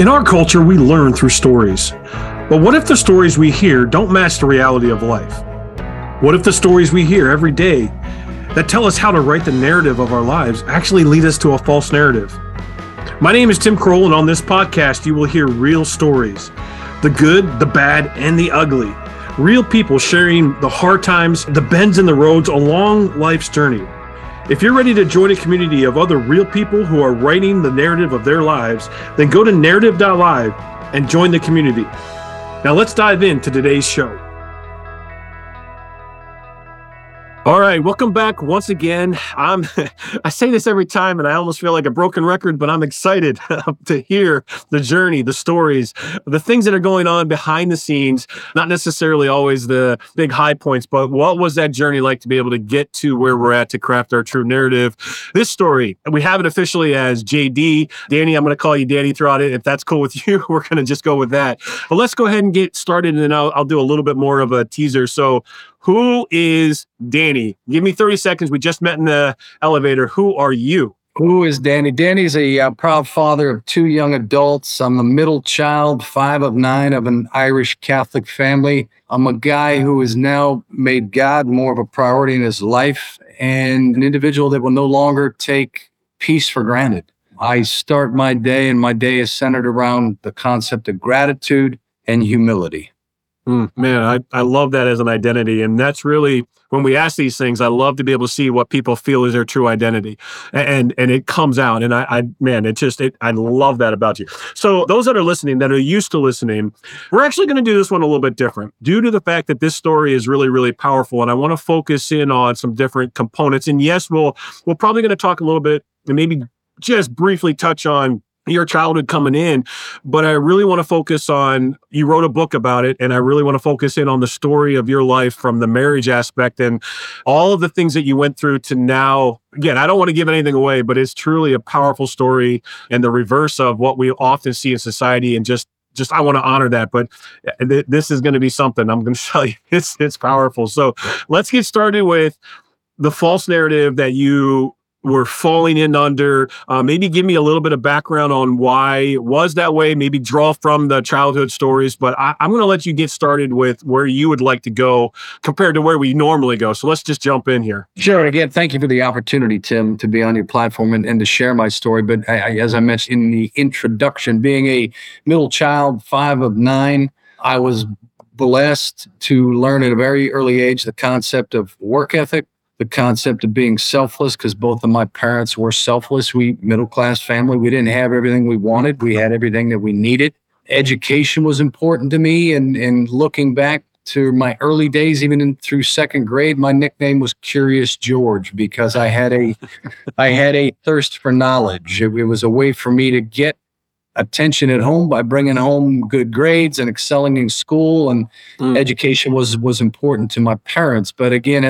In our culture, we learn through stories. But what if the stories we hear don't match the reality of life? What if the stories we hear every day that tell us how to write the narrative of our lives actually lead us to a false narrative? My name is Tim Croll, and on this podcast, you will hear real stories, the good, the bad, and the ugly. Real people sharing the hard times, the bends in the roads along life's journey. If you're ready to join a community of other real people who are writing the narrative of their lives, then go to narrative.live and join the community. Now let's dive into today's show. All right, welcome back once again. I say this every time and I almost feel like a broken record, but I'm excited to hear the journey, the stories, the things that are going on behind the scenes, not necessarily always the big high points, but what was that journey like to be able to get to where we're at to craft our true narrative? This story, we have it officially as JD. Danny, I'm going to call you Danny throughout it. If that's cool with you, we're going to just go with that. But let's go ahead and get started, and then I'll do a little bit more of a teaser. So who is Danny? Give me 30 seconds. We just met in the elevator. Who are you? Who is Danny? Danny's a proud father of two young adults. I'm the middle child, 5 of 9 of an Irish Catholic family. I'm a guy who has now made God more of a priority in his life, and an individual that will no longer take peace for granted. I start my day, and my day is centered around the concept of gratitude and humility. Man, I love that as an identity. And that's really, when we ask these things, I love to be able to see what people feel is their true identity. And it comes out. And I love that about you. So those that are listening, that are used to listening, we're actually going to do this one a little bit different due to the fact that this story is really, really powerful. And I want to focus in on some different components. And yes, we're probably going to talk a little bit and maybe just briefly touch on your childhood coming in, but I really want to focus on, you wrote a book about it, and I really want to focus in on the story of your life from the marriage aspect and all of the things that you went through to now. Again, I don't want to give anything away, but it's truly a powerful story and the reverse of what we often see in society. And just I want to honor that, but this is going to be something I'm going to tell you. It's powerful. So let's get started with the false narrative that you were falling in under. Maybe give me a little bit of background on why it was that way, maybe draw from the childhood stories, but I'm going to let you get started with where you would like to go compared to where we normally go. So let's just jump in here. Sure. Again, thank you for the opportunity, Tim, to be on your platform and to share my story. But as I mentioned in the introduction, being a middle child, 5 of 9, I was blessed to learn at a very early age the concept of work ethic, the concept of being selfless, because both of my parents were selfless. We, middle-class family, we didn't have everything we wanted. We had everything that we needed. Education was important to me. And looking back to my early days, even through second grade, my nickname was Curious George, because I had a thirst for knowledge. It was a way for me to get attention at home by bringing home good grades and excelling in school. And education was important to my parents. But again,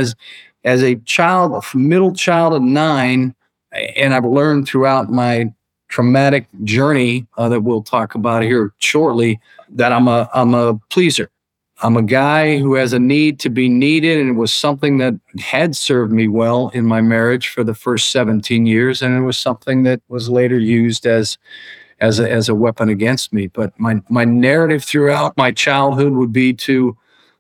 as a child, a middle child of 9, and I've learned throughout my traumatic journey that we'll talk about here shortly, that I'm a pleaser. I'm a guy who has a need to be needed, and it was something that had served me well in my marriage for the first 17 years, and it was something that was later used as a weapon against me. But my narrative throughout my childhood would be to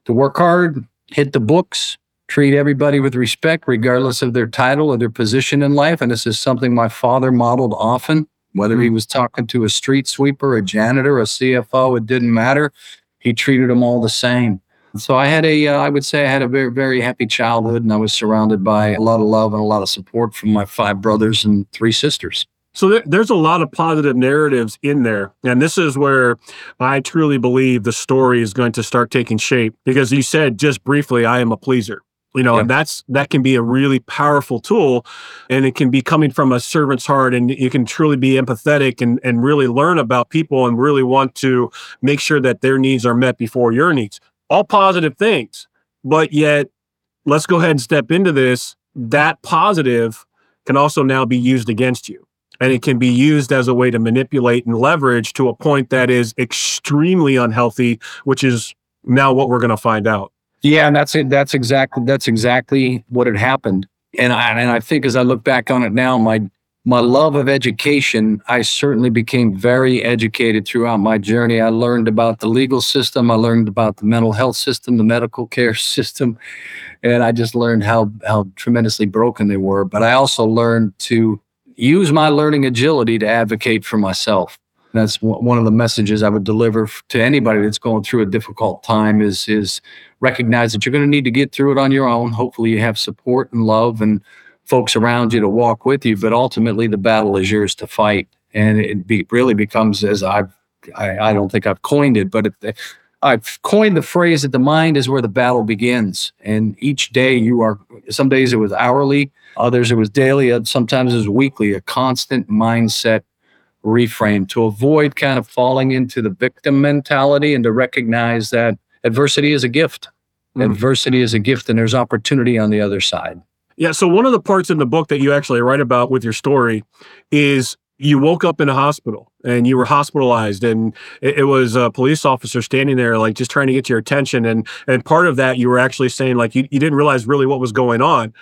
work hard, hit the books, treat everybody with respect, regardless of their title or their position in life. And this is something my father modeled often, whether he was talking to a street sweeper, a janitor, a CFO, it didn't matter. He treated them all the same. So I had I would say I had a very, very happy childhood, and I was surrounded by a lot of love and a lot of support from my 5 brothers and 3 sisters. So there's a lot of positive narratives in there. And this is where I truly believe the story is going to start taking shape, because you said just briefly, I am a pleaser. Yep. And that can be a really powerful tool, and it can be coming from a servant's heart, and you can truly be empathetic and really learn about people and really want to make sure that their needs are met before your needs. All positive things, but yet let's go ahead and step into this. That positive can also now be used against you, and it can be used as a way to manipulate and leverage to a point that is extremely unhealthy, which is now what we're going to find out. Yeah, and that's it. That's exactly what had happened. And I think as I look back on it now, my my love of education, I certainly became very educated throughout my journey. I learned about the legal system. I learned about the mental health system, the medical care system. And I just learned how tremendously broken they were. But I also learned to use my learning agility to advocate for myself. And that's one of the messages I would deliver to anybody that's going through a difficult time is recognize that you're going to need to get through it on your own. Hopefully you have support and love and folks around you to walk with you, but ultimately the battle is yours to fight. And it really becomes, as I don't think I've coined it, but I've coined the phrase that the mind is where the battle begins. And each day some days it was hourly, others it was daily, sometimes it was weekly, a constant mindset reframe to avoid kind of falling into the victim mentality and to recognize that adversity is a gift. Mm-hmm. Adversity is a gift and there's opportunity on the other side. Yeah, so one of the parts in the book that you actually write about with your story is you woke up in a hospital and you were hospitalized and it was a police officer standing there like just trying to get your attention. And part of that, you were actually saying like you didn't realize really what was going on.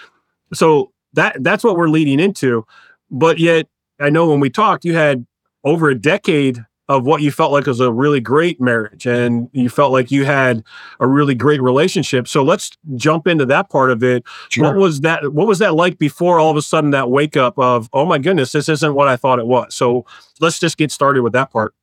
So that's what we're leading into. But yet, I know when we talked, you had over a decade of what you felt like was a really great marriage and you felt like you had a really great relationship. So let's jump into that part of it. Sure. What was that like before all of a sudden that wake up of, oh my goodness, this isn't what I thought it was. So let's just get started with that part.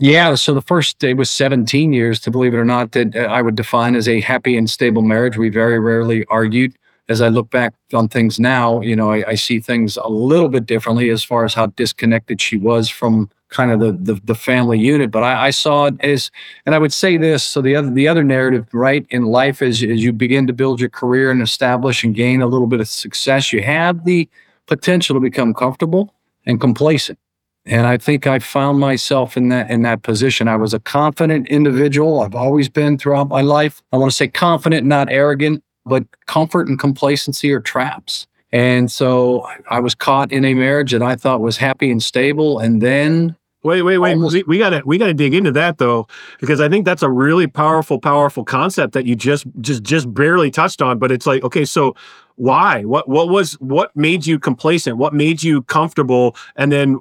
Yeah. So the first day was 17 years, to believe it or not, that I would define as a happy and stable marriage. We very rarely argued. As I look back on things now, you know, I see things a little bit differently as far as how disconnected she was from kind of the family unit. But I saw it as, and I would say this, so the other narrative, right, in life is as you begin to build your career and establish and gain a little bit of success, you have the potential to become comfortable and complacent. And I think I found myself in that position. I was a confident individual. I've always been throughout my life. I want to say confident, not arrogant, but comfort and complacency are traps. And so I was caught in a marriage that I thought was happy and stable. And then wait. We gotta dig into that though, because I think that's a really powerful concept that you just barely touched on. But it's like, okay, so why? What made you complacent? What made you comfortable? And then,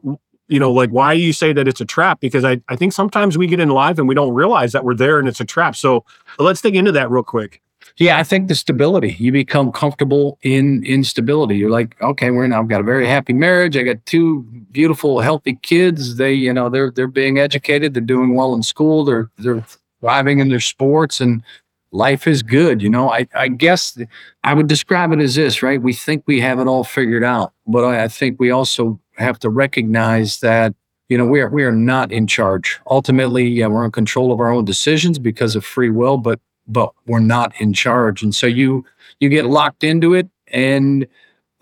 you know, like why you say that it's a trap? Because I think sometimes we get in life and we don't realize that we're there and it's a trap. So let's dig into that real quick. Yeah, I think the stability. You become comfortable in instability. You're like, okay, I've got a very happy marriage. I got two beautiful, healthy kids. They, you know, they're being educated. They're doing well in school. They're thriving in their sports, and life is good. You know, I guess I would describe it as this, right? We think we have it all figured out, but I think we also have to recognize that, you know, we are not in charge. Ultimately, yeah, we're in control of our own decisions because of free will, but we're not in charge. And so you get locked into it. And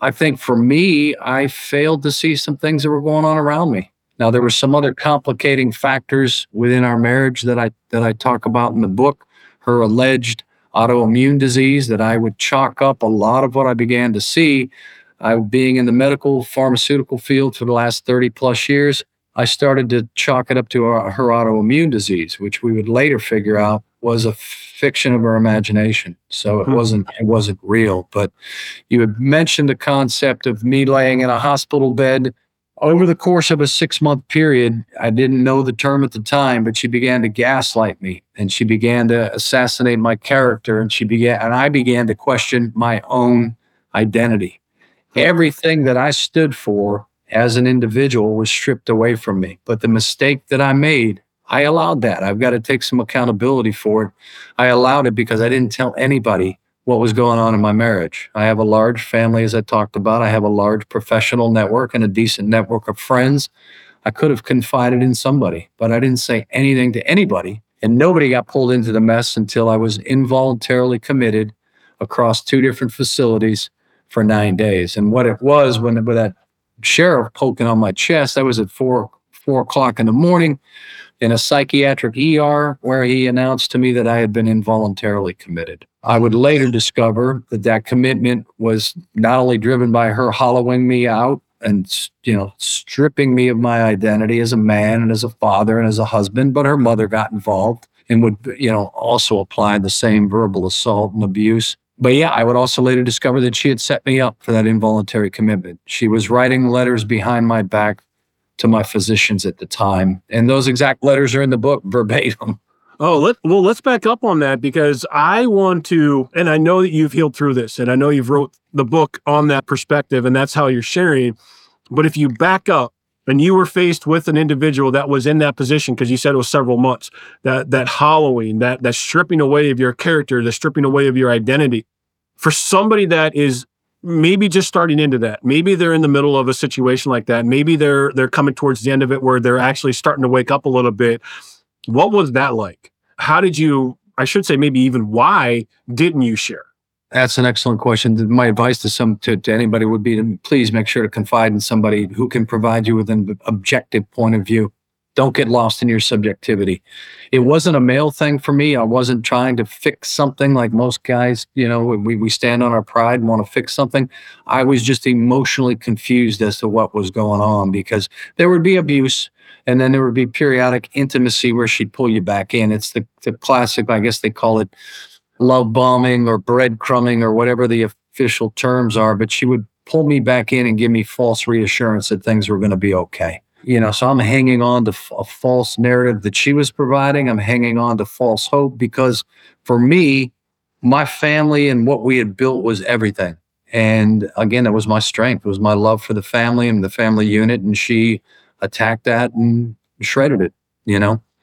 I think for me, I failed to see some things that were going on around me. Now, there were some other complicating factors within our marriage that I talk about in the book, her alleged autoimmune disease that I would chalk up a lot of what I began to see. I being in the medical pharmaceutical field for the last 30 plus years, I started to chalk it up to her autoimmune disease, which we would later figure out was a fiction of her imagination. So it wasn't real. But you had mentioned the concept of me laying in a hospital bed over the course of a 6-month period. I didn't know the term at the time, but she began to gaslight me and she began to assassinate my character and I began to question my own identity. Everything that I stood for as an individual was stripped away from me. But the mistake that I made, I allowed that. I've got to take some accountability for it. I allowed it because I didn't tell anybody what was going on in my marriage. I have a large family, as I talked about. I have a large professional network and a decent network of friends. I could have confided in somebody, but I didn't say anything to anybody. And nobody got pulled into the mess until I was involuntarily committed across 2 different facilities for 9 days. And what it was with that sheriff poking on my chest, I was at 4:00 in the morning in a psychiatric ER where he announced to me that I had been involuntarily committed. I would later discover that commitment was not only driven by her hollowing me out and, you know, stripping me of my identity as a man and as a father and as a husband, but her mother got involved and would, you know, also apply the same verbal assault and abuse But yeah, I would also later discover that she had set me up for that involuntary commitment. She was writing letters behind my back to my physicians at the time. And those exact letters are in the book verbatim. Oh, let's back up on that, because I want to, and I know that you've healed through this, and I know you've wrote the book on that perspective, and that's how you're sharing. But if you back up and you were faced with an individual that was in that position, because you said it was several months, that hollowing, that stripping away of your character, the stripping away of your identity, for somebody that is maybe just starting into that, maybe they're in the middle of a situation like that, maybe they're coming towards the end of it where they're actually starting to wake up a little bit. What was that like? How did you, I should say maybe even why didn't you share? That's an excellent question. My advice to anybody would be to please make sure to confide in somebody who can provide you with an objective point of view. Don't get lost in your subjectivity. It wasn't a male thing for me. I wasn't trying to fix something like most guys, we stand on our pride and want to fix something. I was just emotionally confused as to what was going on, because there would be abuse. And then there would be periodic intimacy where she'd pull you back in. It's the classic, I guess they call it love bombing or breadcrumbing or whatever the official terms are. But she would pull me back in and give me false reassurance that things were going to be okay. So I'm hanging on to a false narrative that she was providing. I'm hanging on to false hope, because for me, my family and what we had built was everything. And again, that was my strength. It was my love for the family and the family unit. And she attacked that and shredded it,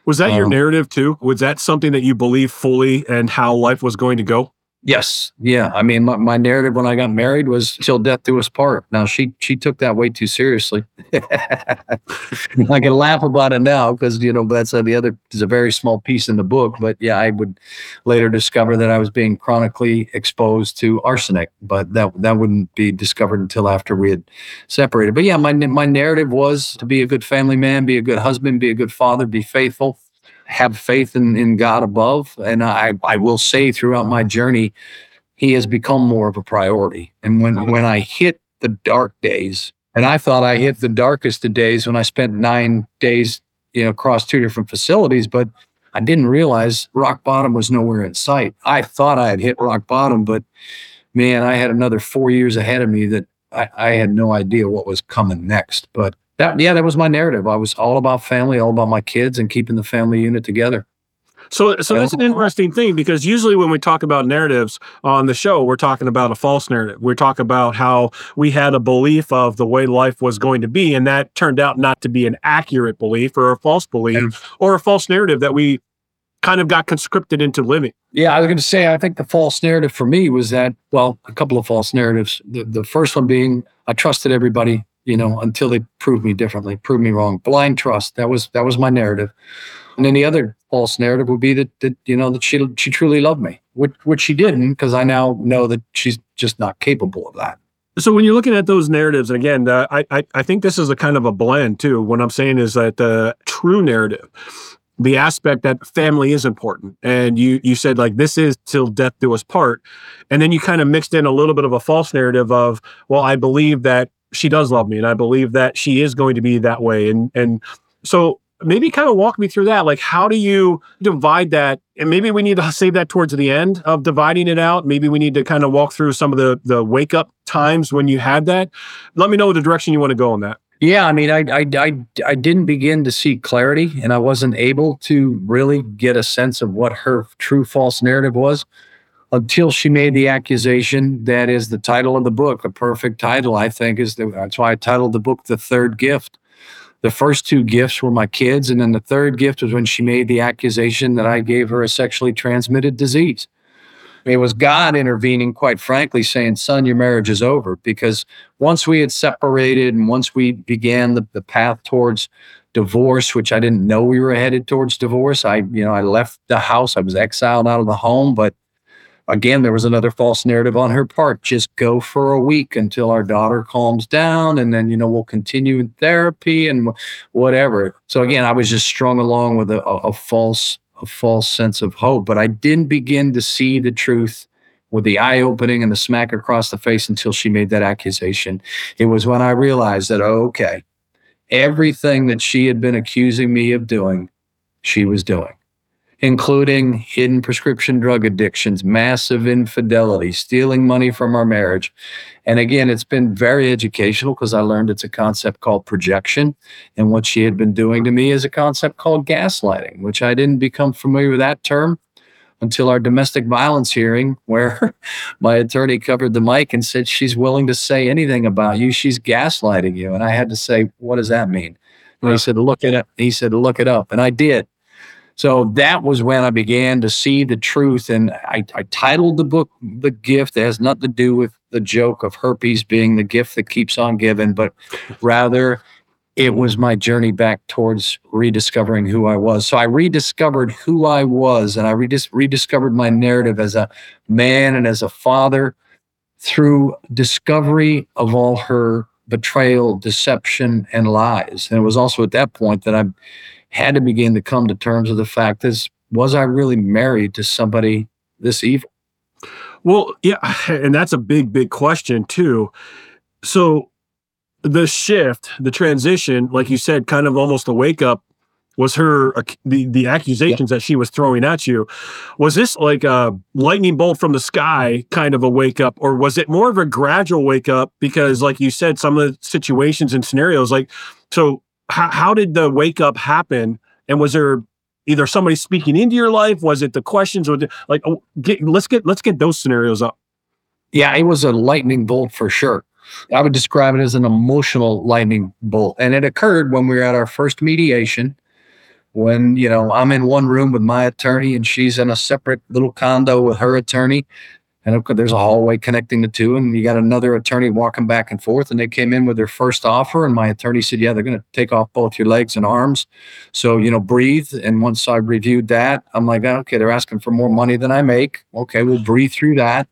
Was that your narrative too? Was that something that you believed fully and how life was going to go? Yes. Yeah. I mean, my narrative when I got married was till death do us part. Now she took that way too seriously. I can laugh about it now because, that's the other, is a very small piece in the book. But yeah, I would later discover that I was being chronically exposed to arsenic, but that wouldn't be discovered until after we had separated. But yeah, my narrative was to be a good family man, be a good husband, be a good father, be faithful. Have faith in God above. And I will say throughout my journey, he has become more of a priority. And when I hit the dark days, and I thought I hit the darkest of days when I spent 9 days, across 2 different facilities, but I didn't realize rock bottom was nowhere in sight. I thought I had hit rock bottom, but man, I had another 4 years ahead of me that I had no idea what was coming next. But that was my narrative. I was all about family, all about my kids and keeping the family unit together. So that's an interesting thing, because usually when we talk about narratives on the show, we're talking about a false narrative. We're talking about how we had a belief of the way life was going to be, and that turned out not to be an accurate belief or a false belief or a false narrative that we kind of got conscripted into living. Yeah, I was going to say, I think the false narrative for me was that, well, a couple of false narratives. The first one being I trusted everybody, until they proved me wrong. Blind trust. That was my narrative. And then the other false narrative would be that she truly loved me, which she didn't, because I now know that she's just not capable of that. So when you're looking at those narratives, and again, I think this is a kind of a blend too. What I'm saying is that the true narrative, the aspect that family is important, and you said like this is till death do us part, and then you kind of mixed in a little bit of a false narrative of, well, I believe that she does love me, and I believe that she is going to be that way. And so maybe kind of walk me through that. Like, how do you divide that? And maybe we need to save that towards the end of dividing it out. Maybe we need to kind of walk through some of the wake up times when you had that. Let me know the direction you want to go on that. Yeah, I mean, I didn't begin to see clarity, and I wasn't able to really get a sense of what her true false narrative was, until she made the accusation that is the title of the book. A perfect title, I think, that's why I titled the book The Third Gift. The first 2 gifts were my kids, and then the third gift was when she made the accusation that I gave her a sexually transmitted disease. It was God intervening, quite frankly, saying, son, your marriage is over. Because once we had separated and once we began the path towards divorce, which I didn't know we were headed towards divorce, I left the house. I was exiled out of the home, but again, there was another false narrative on her part. Just go for a week until our daughter calms down, and then, we'll continue in therapy and whatever. So again, I was just strung along with a false sense of hope, but I didn't begin to see the truth with the eye-opening and the smack across the face until she made that accusation. It was when I realized that, okay, everything that she had been accusing me of doing, she was doing. including hidden prescription drug addictions, massive infidelity, stealing money from our marriage. And again, it's been very educational because I learned it's a concept called projection. And what she had been doing to me is a concept called gaslighting, which I didn't become familiar with that term until our domestic violence hearing, where my attorney covered the mic and said, she's willing to say anything about you. She's gaslighting you. And I had to say, what does that mean? And he said, look it up. He said, look it up. And I did. So that was when I began to see the truth. And I titled the book, The Gift. It has nothing to do with the joke of herpes being the gift that keeps on giving, but rather it was my journey back towards rediscovering who I was. So I rediscovered who I was, and I rediscovered my narrative as a man and as a father through discovery of all her betrayal, deception, and lies. And it was also at that point that I had to begin to come to terms with the fact this, was I really married to somebody this evil? Well, yeah, and that's a big, big question too. So the shift, the transition, like you said, kind of almost a wake up, was her, the accusations that she was throwing at you. Was this like a lightning bolt from the sky kind of a wake up, or was it more of a gradual wake up? Because like you said, some of the situations and scenarios, like, so how did the wake up happen? And was there either somebody speaking into your life? Was it the questions? Or like, let's get those scenarios up. Yeah, it was a lightning bolt for sure. I would describe it as an emotional lightning bolt. And it occurred when we were at our first mediation, when, you know, I'm in one room with my attorney and she's in a separate little condo with her attorney. And of course, there's a hallway connecting the two, and you got another attorney walking back and forth, and they came in with their first offer, and my attorney said, yeah, they're going to take off both your legs and arms. So, you know, breathe. And once I reviewed that, I'm like, okay, they're asking for more money than I make. Okay, we'll breathe through that.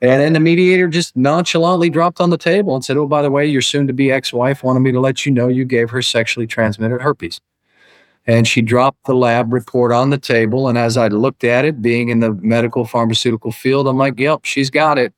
And then the mediator just nonchalantly dropped on the table and said, oh, by the way, your soon-to-be ex-wife wanted me to let you know you gave her sexually transmitted herpes. And she dropped the lab report on the table. And as I looked at it, being in the medical pharmaceutical field, I'm like, yep, she's got it.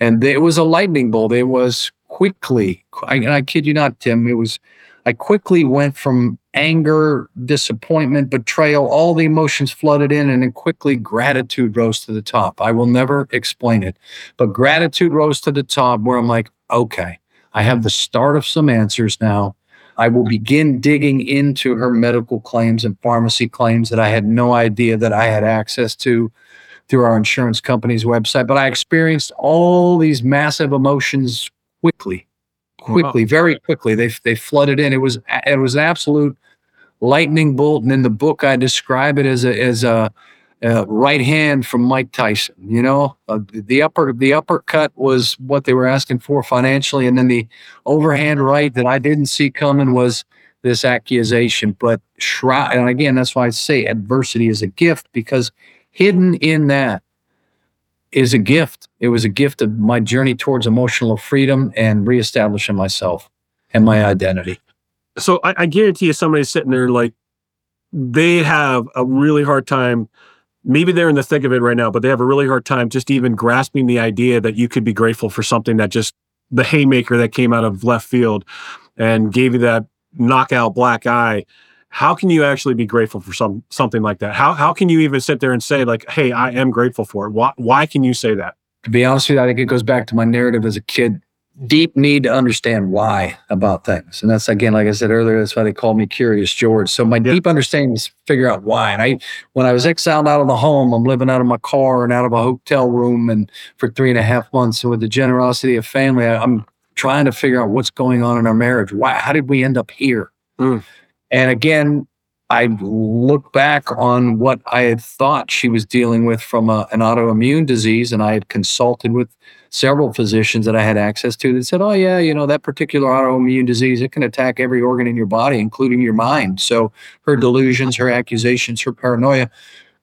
And it was a lightning bolt. It was quickly, I kid you not, Tim, it was, I quickly went from anger, disappointment, betrayal, all the emotions flooded in, and then quickly gratitude rose to the top. I will never explain it, but gratitude rose to the top where I'm like, okay, I have the start of some answers now. I will begin digging into her medical claims and pharmacy claims that I had no idea that I had access to through our insurance company's website. But I experienced all these massive emotions quickly, very quickly. They flooded in. It was an absolute lightning bolt. And in the book, I describe it as a right hand from Mike Tyson. You know, the uppercut was what they were asking for financially. And then the overhand right that I didn't see coming was this accusation. But and again, that's why I say adversity is a gift, because hidden in that is a gift. It was a gift of my journey towards emotional freedom and reestablishing myself and my identity. So I guarantee you somebody's sitting there like, they have a really hard time. Maybe they're in the thick of it right now, but they have a really hard time just even grasping the idea that you could be grateful for something that just the haymaker that came out of left field and gave you that knockout black eye. How can you actually be grateful for something like that? How can you even sit there and say like, hey, I am grateful for it? Why can you say that? To be honest with you, I think it goes back to my narrative as a kid. Deep need to understand why about things. And that's, again, like I said earlier, that's why they call me Curious George. So my deep understanding is figure out why. And when I was exiled out of the home, I'm living out of my car and out of a hotel room and for 3.5 months. And with the generosity of family, I'm trying to figure out what's going on in our marriage. Why? How did we end up here? Mm. And again, I look back on what I had thought she was dealing with from an autoimmune disease, and I had consulted with several physicians that I had access to that said, oh, yeah, you know, that particular autoimmune disease, it can attack every organ in your body, including your mind. So her delusions, her accusations, her paranoia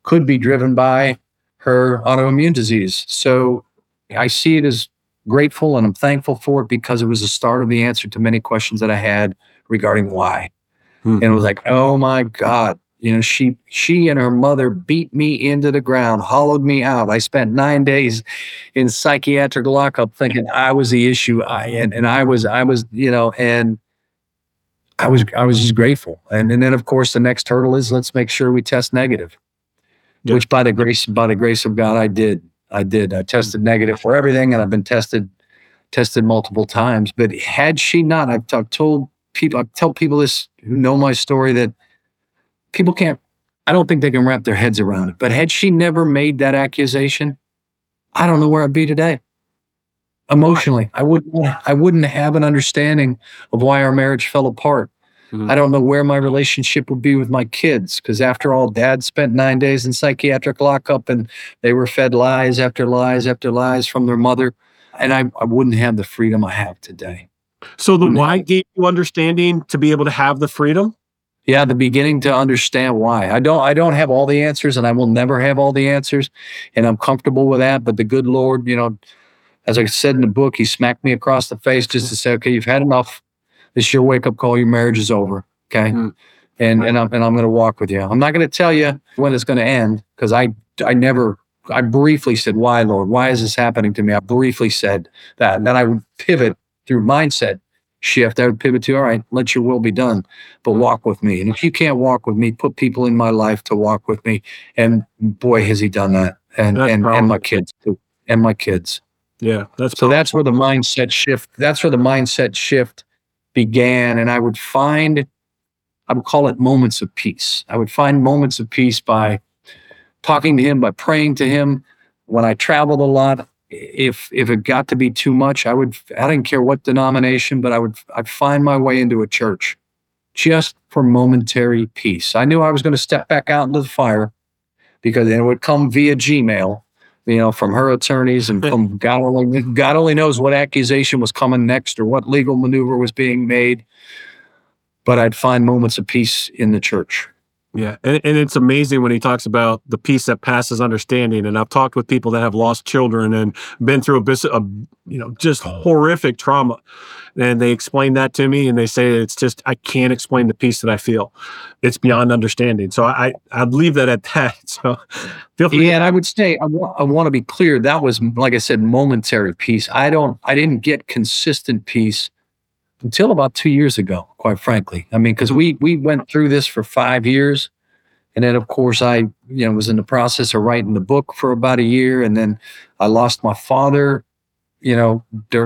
could be driven by her autoimmune disease. So I see it as grateful, and I'm thankful for it because it was the start of the answer to many questions that I had regarding why. And it was like, oh my God, you know, she and her mother beat me into the ground, hollowed me out. I spent 9 days in psychiatric lockup thinking I was the issue. I was just grateful. And then of course the next hurdle is let's make sure we test negative. yeah. which by the grace of God, I did. I tested negative for everything, and I've been tested multiple times. But had she not, I tell people this who know my story that people can't, I don't think they can wrap their heads around it. But had she never made that accusation, I don't know where I'd be today. Emotionally, I wouldn't have an understanding of why our marriage fell apart. Mm-hmm. I don't know where my relationship would be with my kids, because after all, Dad spent 9 days in psychiatric lockup, and they were fed lies after lies after lies from their mother, and I wouldn't have the freedom I have today. So the why gave you understanding to be able to have the freedom? Yeah, the beginning to understand why. I don't have all the answers, and I will never have all the answers, and I'm comfortable with that, but the good Lord, you know, as I said in the book, he smacked me across the face just to say, okay, you've had enough. This is your wake-up call. Your marriage is over, okay? Mm-hmm. And I'm going to walk with you. I'm not going to tell you when it's going to end, because I briefly said, why, Lord? Why is this happening to me? I briefly said that. And then I would pivot through mindset shift. I would pivot to, all right, let your will be done, but walk with me. And if you can't walk with me, put people in my life to walk with me. And boy, has he done that. And my kids, too. And my kids. Yeah, that's where the mindset shift. That's where the mindset shift began, and I would call it moments of peace. I would find moments of peace by talking to him, by praying to him. When I traveled a lot, if it got to be too much, I didn't care what denomination, but I'd find my way into a church just for momentary peace. I knew I was going to step back out into the fire, because it would come via Gmail. You know, from her attorneys and from God only knows what accusation was coming next or what legal maneuver was being made. But I'd find moments of peace in the church. Yeah. And it's amazing when he talks about the peace that passes understanding. And I've talked with people that have lost children and been through a you know, just horrific trauma. And they explain that to me, and they say, it's just, I can't explain the peace that I feel. It's beyond understanding. So I'd leave that at that. So feel free. Yeah, and I would say, I want to be clear. That was, like I said, momentary peace. I didn't get consistent peace until about 2 years ago, quite frankly. I mean, because we went through this for 5 years. And then, of course, I was in the process of writing the book for about a year. And then I lost my father,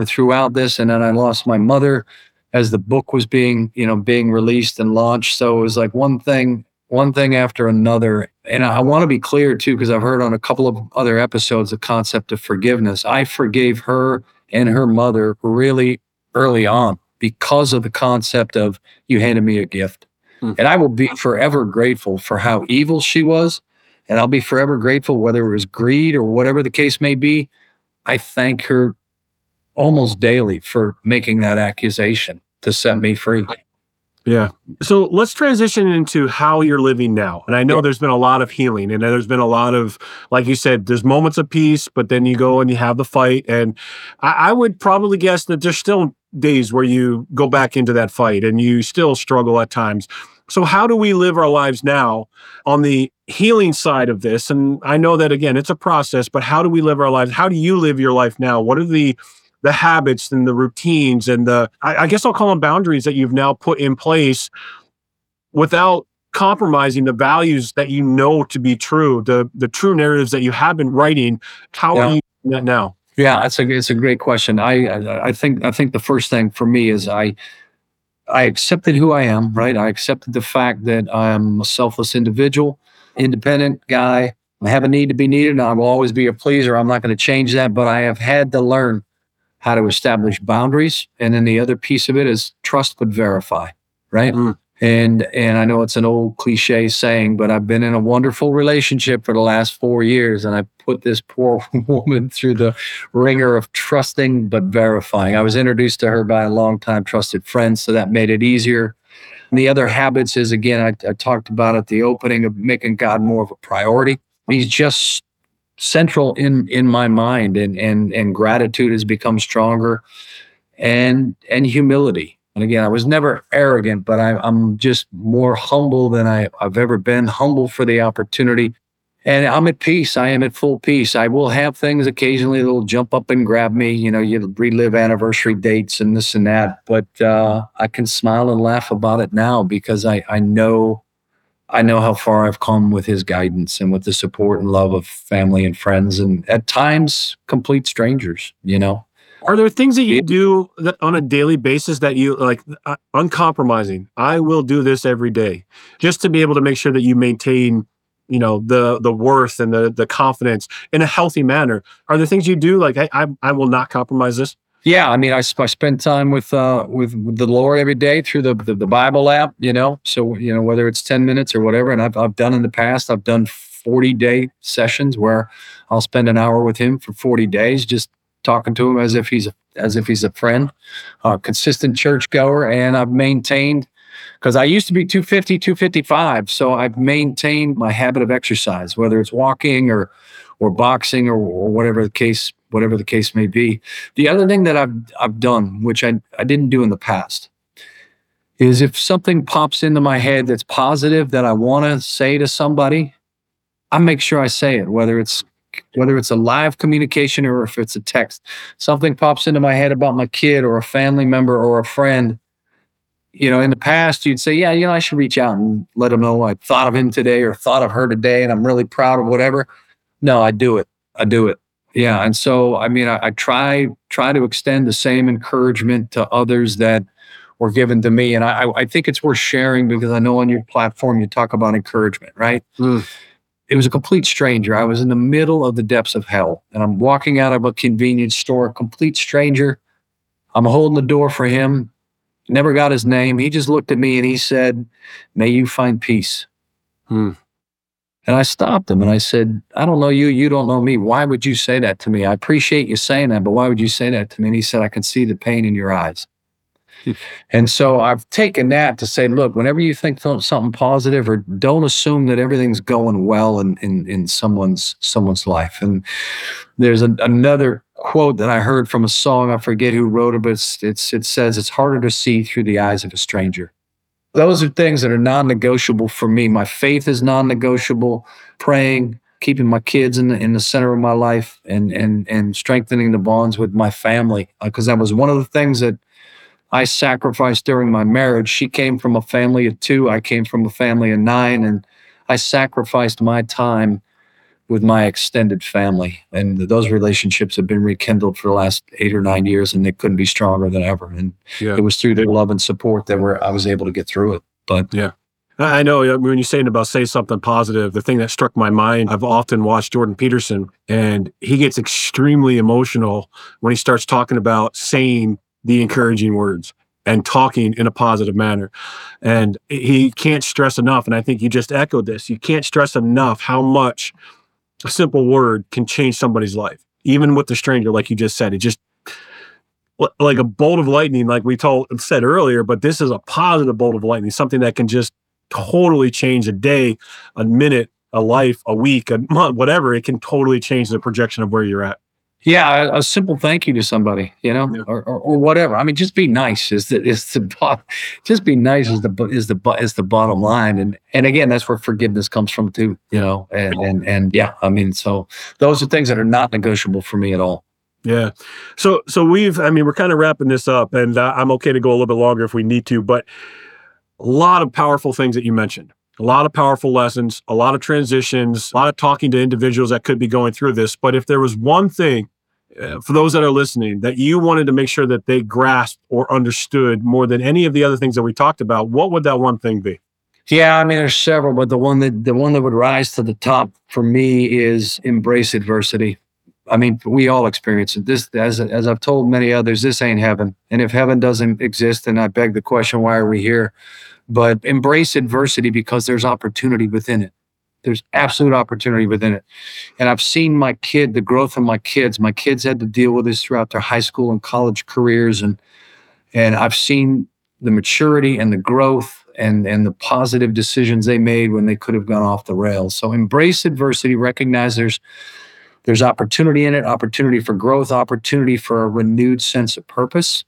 throughout this. And then I lost my mother as the book was being released and launched. So it was like one thing after another. And I want to be clear, too, because I've heard on a couple of other episodes the concept of forgiveness. I forgave her and her mother really early on, because of the concept of, you handed me a gift. Mm. And I will be forever grateful for how evil she was. And I'll be forever grateful, whether it was greed or whatever the case may be. I thank her almost daily for making that accusation to set me free. Yeah. So let's transition into how you're living now. And I know there's been a lot of healing, and there's been a lot of, like you said, there's moments of peace, but then you go and you have the fight. And I would probably guess that there's still days where you go back into that fight and you still struggle at times. So how do we live our lives now on the healing side of this? And I know that, again, it's a process, but how do we live our lives? How do you live your life now? What are the habits and the routines and the, I guess I'll call them boundaries, that you've now put in place without compromising the values that you know to be true, the true narratives that you have been writing? How are you doing that now? Yeah, it's a great question. I think the first thing for me is I accepted who I am, right? I accepted the fact that I am a selfless individual, independent guy. I have a need to be needed, and I will always be a pleaser. I'm not going to change that, but I have had to learn how to establish boundaries. And then the other piece of it is trust but verify, right? Mm. And I know it's an old cliche saying, but I've been in a wonderful relationship for the last 4 years, and I put this poor woman through the ringer of trusting but verifying. I was introduced to her by a longtime trusted friend, so that made it easier. And the other habits is, again, I talked about at the opening, of making God more of a priority. He's just central in my mind, and gratitude has become stronger, and humility. And again, I was never arrogant, but I'm just more humble than I've ever been, humble for the opportunity. And I'm at peace. I am at full peace. I will have things occasionally that will jump up and grab me. You relive anniversary dates and this and that. But I can smile and laugh about it now, because I know I know how far I've come with his guidance and with the support and love of family and friends, and at times complete strangers, you know. Are there things that you do that on a daily basis that you like, uncompromising? I will do this every day just to be able to make sure that you maintain, you know, the worth and the confidence in a healthy manner. Are there things you do like, hey, I will not compromise this? Yeah, I mean, I spend time with the Lord every day through the Bible app, you know. So, you know, whether it's 10 minutes or whatever, and I've done in the past, I've done 40-day sessions where I'll spend an hour with him for 40 days, just talking to him as if he's a friend, a consistent churchgoer, and I've maintained, because I used to be 250, 255, so I've maintained my habit of exercise, whether it's walking or boxing or whatever the case may be. The other thing that I've done, which I didn't do in the past, is if something pops into my head that's positive that I want to say to somebody, I make sure I say it, whether it's a live communication or if it's a text. Something pops into my head about my kid or a family member or a friend. You know, in the past, you'd say, yeah, you know, I should reach out and let them know I thought of him today or thought of her today and I'm really proud of whatever. No, I do it. Yeah. And so, I mean, I try to extend the same encouragement to others that were given to me. And I think it's worth sharing because I know on your platform, you talk about encouragement, right? Mm. It was a complete stranger. I was in the middle of the depths of hell and I'm walking out of a convenience store, a complete stranger. I'm holding the door for him. Never got his name. He just looked at me and he said, "May you find peace." Hmm. And I stopped him and I said, "I don't know you. You don't know me. Why would you say that to me? I appreciate you saying that, but why would you say that to me?" And he said, "I can see the pain in your eyes." And so I've taken that to say, look, whenever you think something positive, or don't assume that everything's going well in someone's life. And there's another quote that I heard from a song. I forget who wrote it, but it says, "It's harder to see through the eyes of a stranger." Those are things that are non-negotiable for me. My faith is non-negotiable. Praying, keeping my kids in the center of my life, and strengthening the bonds with my family, because that was one of the things that I sacrificed during my marriage. She came from a family of 2. I came from a family of 9, and I sacrificed my time with my extended family. And those relationships have been rekindled for the last 8 or 9 years, and they couldn't be stronger than ever. And yeah, it was through their love and support that I was able to get through it. But yeah, I know when you're saying about say something positive, the thing that struck my mind, I've often watched Jordan Peterson, and he gets extremely emotional when he starts talking about saying the encouraging words and talking in a positive manner. And he can't stress enough, and I think you just echoed this, you can't stress enough how much a simple word can change somebody's life. Even with the stranger, like you just said, it just like a bolt of lightning, like we said earlier, but this is a positive bolt of lightning, something that can just totally change a day, a minute, a life, a week, a month, whatever. It can totally change the projection of where you're at. Yeah, a simple thank you to somebody, you know, yeah, or whatever. I mean, just be nice is the bottom line. And again, that's where forgiveness comes from too, you know. And yeah, I mean, so those are things that are not negotiable for me at all. Yeah. So we're kind of wrapping this up, and I'm okay to go a little bit longer if we need to, but a lot of powerful things that you mentioned. A lot of powerful lessons, a lot of transitions, a lot of talking to individuals that could be going through this. But if there was one thing for those that are listening that you wanted to make sure that they grasped or understood more than any of the other things that we talked about, what would that one thing be? Yeah, I mean, there's several, but the one that would rise to the top for me is embrace adversity. I mean, we all experience it. This, as I've told many others, this ain't heaven. And if heaven doesn't exist, then I beg the question, why are we here? But embrace adversity, because there's opportunity within it. There's absolute opportunity within it. And I've seen the growth of my kids. My kids had to deal with this throughout their high school and college careers. And I've seen the maturity and the growth and the positive decisions they made when they could have gone off the rails. So embrace adversity, recognize there's opportunity in it, opportunity for growth, opportunity for a renewed sense of purpose.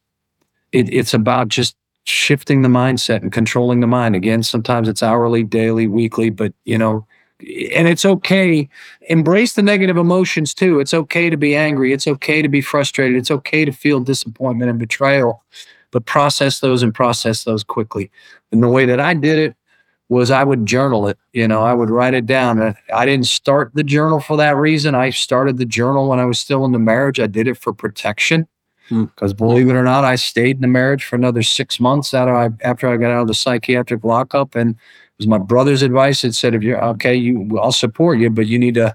It's about just shifting the mindset and controlling the mind. Again, sometimes it's hourly, daily, weekly, but, you know, and it's okay. Embrace the negative emotions too. It's okay to be angry. It's okay to be frustrated. It's okay to feel disappointment and betrayal, but process those quickly. And the way that I did it was I would journal it. You know, I would write it down. I didn't start the journal for that reason. I started the journal when I was still in the marriage. I did it for protection because, believe it or not, I stayed in the marriage for another 6 months after I got out of the psychiatric lockup. And it was my brother's advice that said, if you're okay, I'll support you, but you need to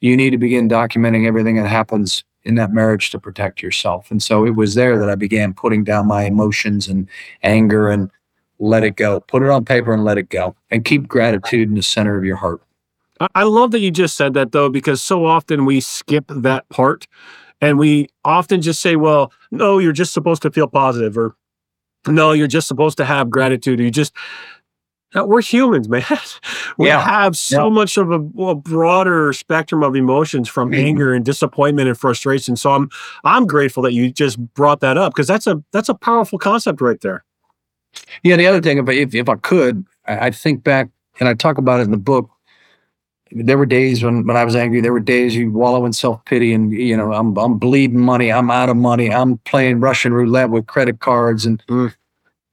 begin documenting everything that happens in that marriage to protect yourself. And so it was there that I began putting down my emotions and anger and let it go. Put it on paper and let it go. And keep gratitude in the center of your heart. I love that you just said that, though, because so often we skip that part. And we often just say, well, no, you're just supposed to feel positive, or no, you're just supposed to have gratitude. We're humans, man. We have so much of a broader spectrum of emotions, from anger and disappointment and frustration. So I'm grateful that you just brought that up, because that's a powerful concept right there. Yeah, the other thing, if I could, I think back, and I talk about it in the book. There were days when I was angry. There were days you wallow in self-pity, and you know, I'm bleeding money, I'm out of money, I'm playing Russian roulette with credit cards, and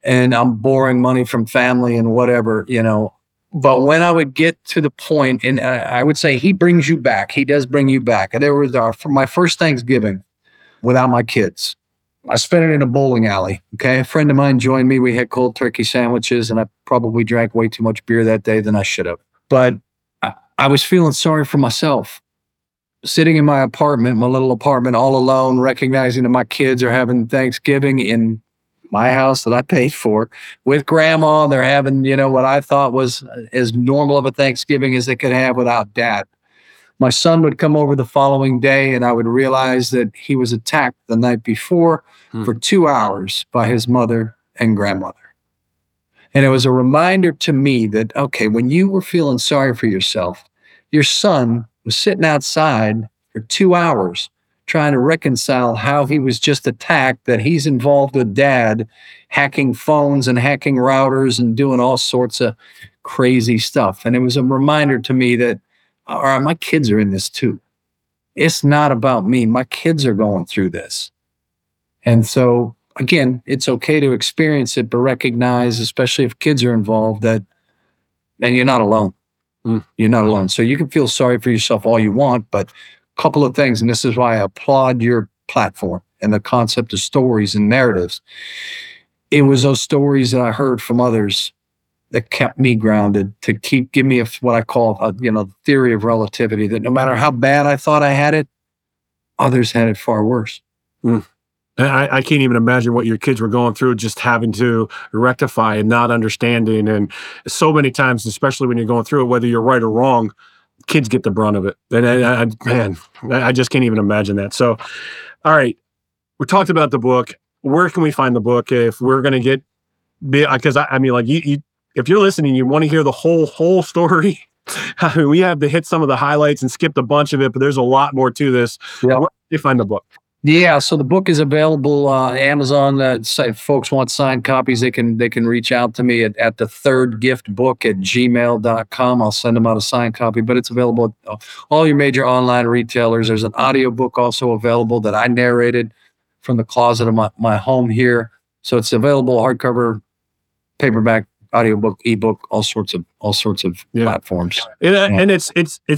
I'm borrowing money from family and whatever, you know. But when I would get to the point, and I would say, he does bring you back. And there was my first Thanksgiving without my kids. I spent it in a bowling alley, okay? A friend of mine joined me. We had cold turkey sandwiches, and I probably drank way too much beer that day than I should have. But I was feeling sorry for myself, sitting in my little apartment, all alone, recognizing that my kids are having Thanksgiving in my house that I paid for with grandma. They're having, you know, what I thought was as normal of a Thanksgiving as they could have without dad. My son would come over the following day, and I would realize that he was attacked the night before for 2 hours by his mother and grandmother. And it was a reminder to me that, okay, when you were feeling sorry for yourself, your son was sitting outside for 2 hours trying to reconcile how he was just attacked, that he's involved with dad hacking phones and hacking routers and doing all sorts of crazy stuff. And it was a reminder to me that, all right, my kids are in this too. It's not about me. My kids are going through this. And so, again, it's okay to experience it, but recognize, especially if kids are involved, that and you're not alone. You're not alone. So you can feel sorry for yourself all you want, but a couple of things, and this is why I applaud your platform and the concept of stories and narratives. It was those stories that I heard from others that kept me grounded, to give me what I call the theory of relativity, that no matter how bad I thought I had it, others had it far worse. I can't even imagine what your kids were going through, just having to rectify and not understanding. And so many times, especially when you're going through it, whether you're right or wrong, kids get the brunt of it. And I just can't even imagine that. So, all right, we talked about the book. Where can we find the book if we're going to get, because if you're listening, you want to hear the whole story. I mean, we have to hit some of the highlights and skip a bunch of it, but there's a lot more to this. Yeah. Where do you find the book? Yeah, so the book is available on Amazon. If folks want signed copies, they can reach out to me at the Third Gift Book at gmail.com. I'll send them out a signed copy, but it's available at all your major online retailers. There's an audiobook also available that I narrated from the closet of my home here. So it's available hardcover, paperback, audiobook, ebook, all sorts of platforms. And it's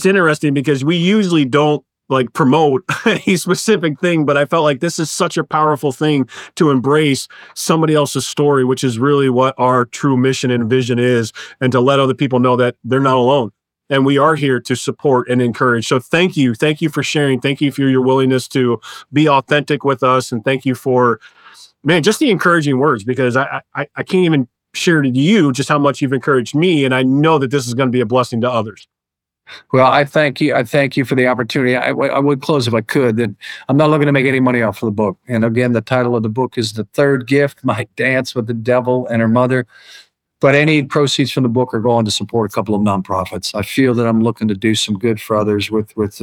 interesting because we usually don't promote a specific thing, but I felt like this is such a powerful thing to embrace somebody else's story, which is really what our true mission and vision is, and to let other people know that they're not alone. And we are here to support and encourage. So thank you. Thank you for sharing. Thank you for your willingness to be authentic with us. And thank you for, just the encouraging words, because I can't even share to you just how much you've encouraged me. And I know that this is going to be a blessing to others. Well, I thank you. I thank you for the opportunity. I would close if I could. That I'm not looking to make any money off of the book. And again, the title of the book is The Third Gift, My Dance with the Devil and Her Mother. But any proceeds from the book are going to support a couple of nonprofits. I feel that I'm looking to do some good for others with us.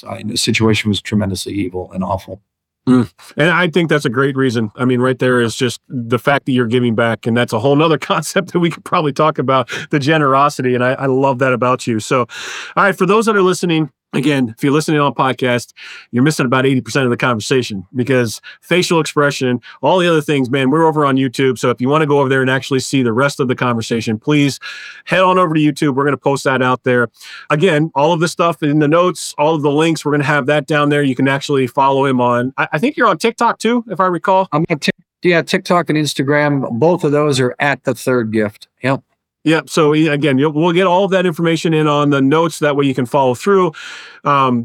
The situation was tremendously evil and awful. And I think that's a great reason. Right there is just the fact that you're giving back, and that's a whole nother concept that we could probably talk about, the generosity. And I love that about you. So, all right, for those that are listening, Again, if you're listening on podcast, you're missing about 80% of the conversation because facial expression, all the other things, man, we're over on YouTube. So if you want to go over there and actually see the rest of the conversation, please head on over to YouTube. We're going to post that out there. Again, all of the stuff in the notes, all of the links, we're going to have that down there. You can actually follow him on, I think you're on TikTok too, if I recall. I'm on TikTok and Instagram. Both of those are at The Third Gift. Yep. Yep. So again, we'll get all of that information in on the notes. That way you can follow through. But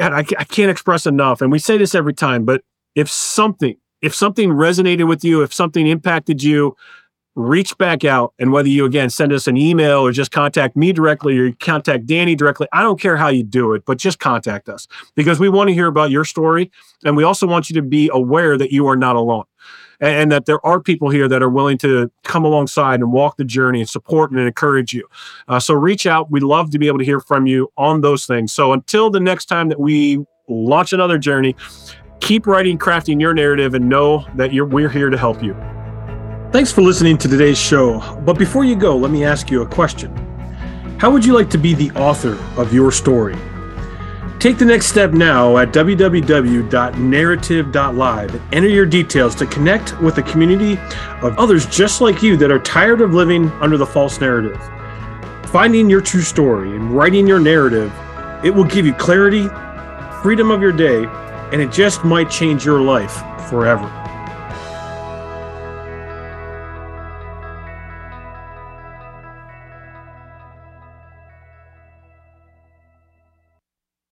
I can't express enough. And we say this every time, but if something resonated with you, if something impacted you, reach back out. And whether you, again, send us an email or just contact me directly or contact Danny directly, I don't care how you do it, but just contact us because we want to hear about your story. And we also want you to be aware that you are not alone. And that there are people here that are willing to come alongside and walk the journey and support and encourage you. So reach out. We'd love to be able to hear from you on those things. So until the next time that we launch another journey, keep writing, crafting your narrative, and know that we're here to help you. Thanks for listening to today's show. But before you go, let me ask you a question. How would you like to be the author of your story? Take the next step now at www.narrative.live and enter your details to connect with a community of others just like you that are tired of living under the false narrative. Finding your true story and writing your narrative, it will give you clarity, freedom of your day, and it just might change your life forever.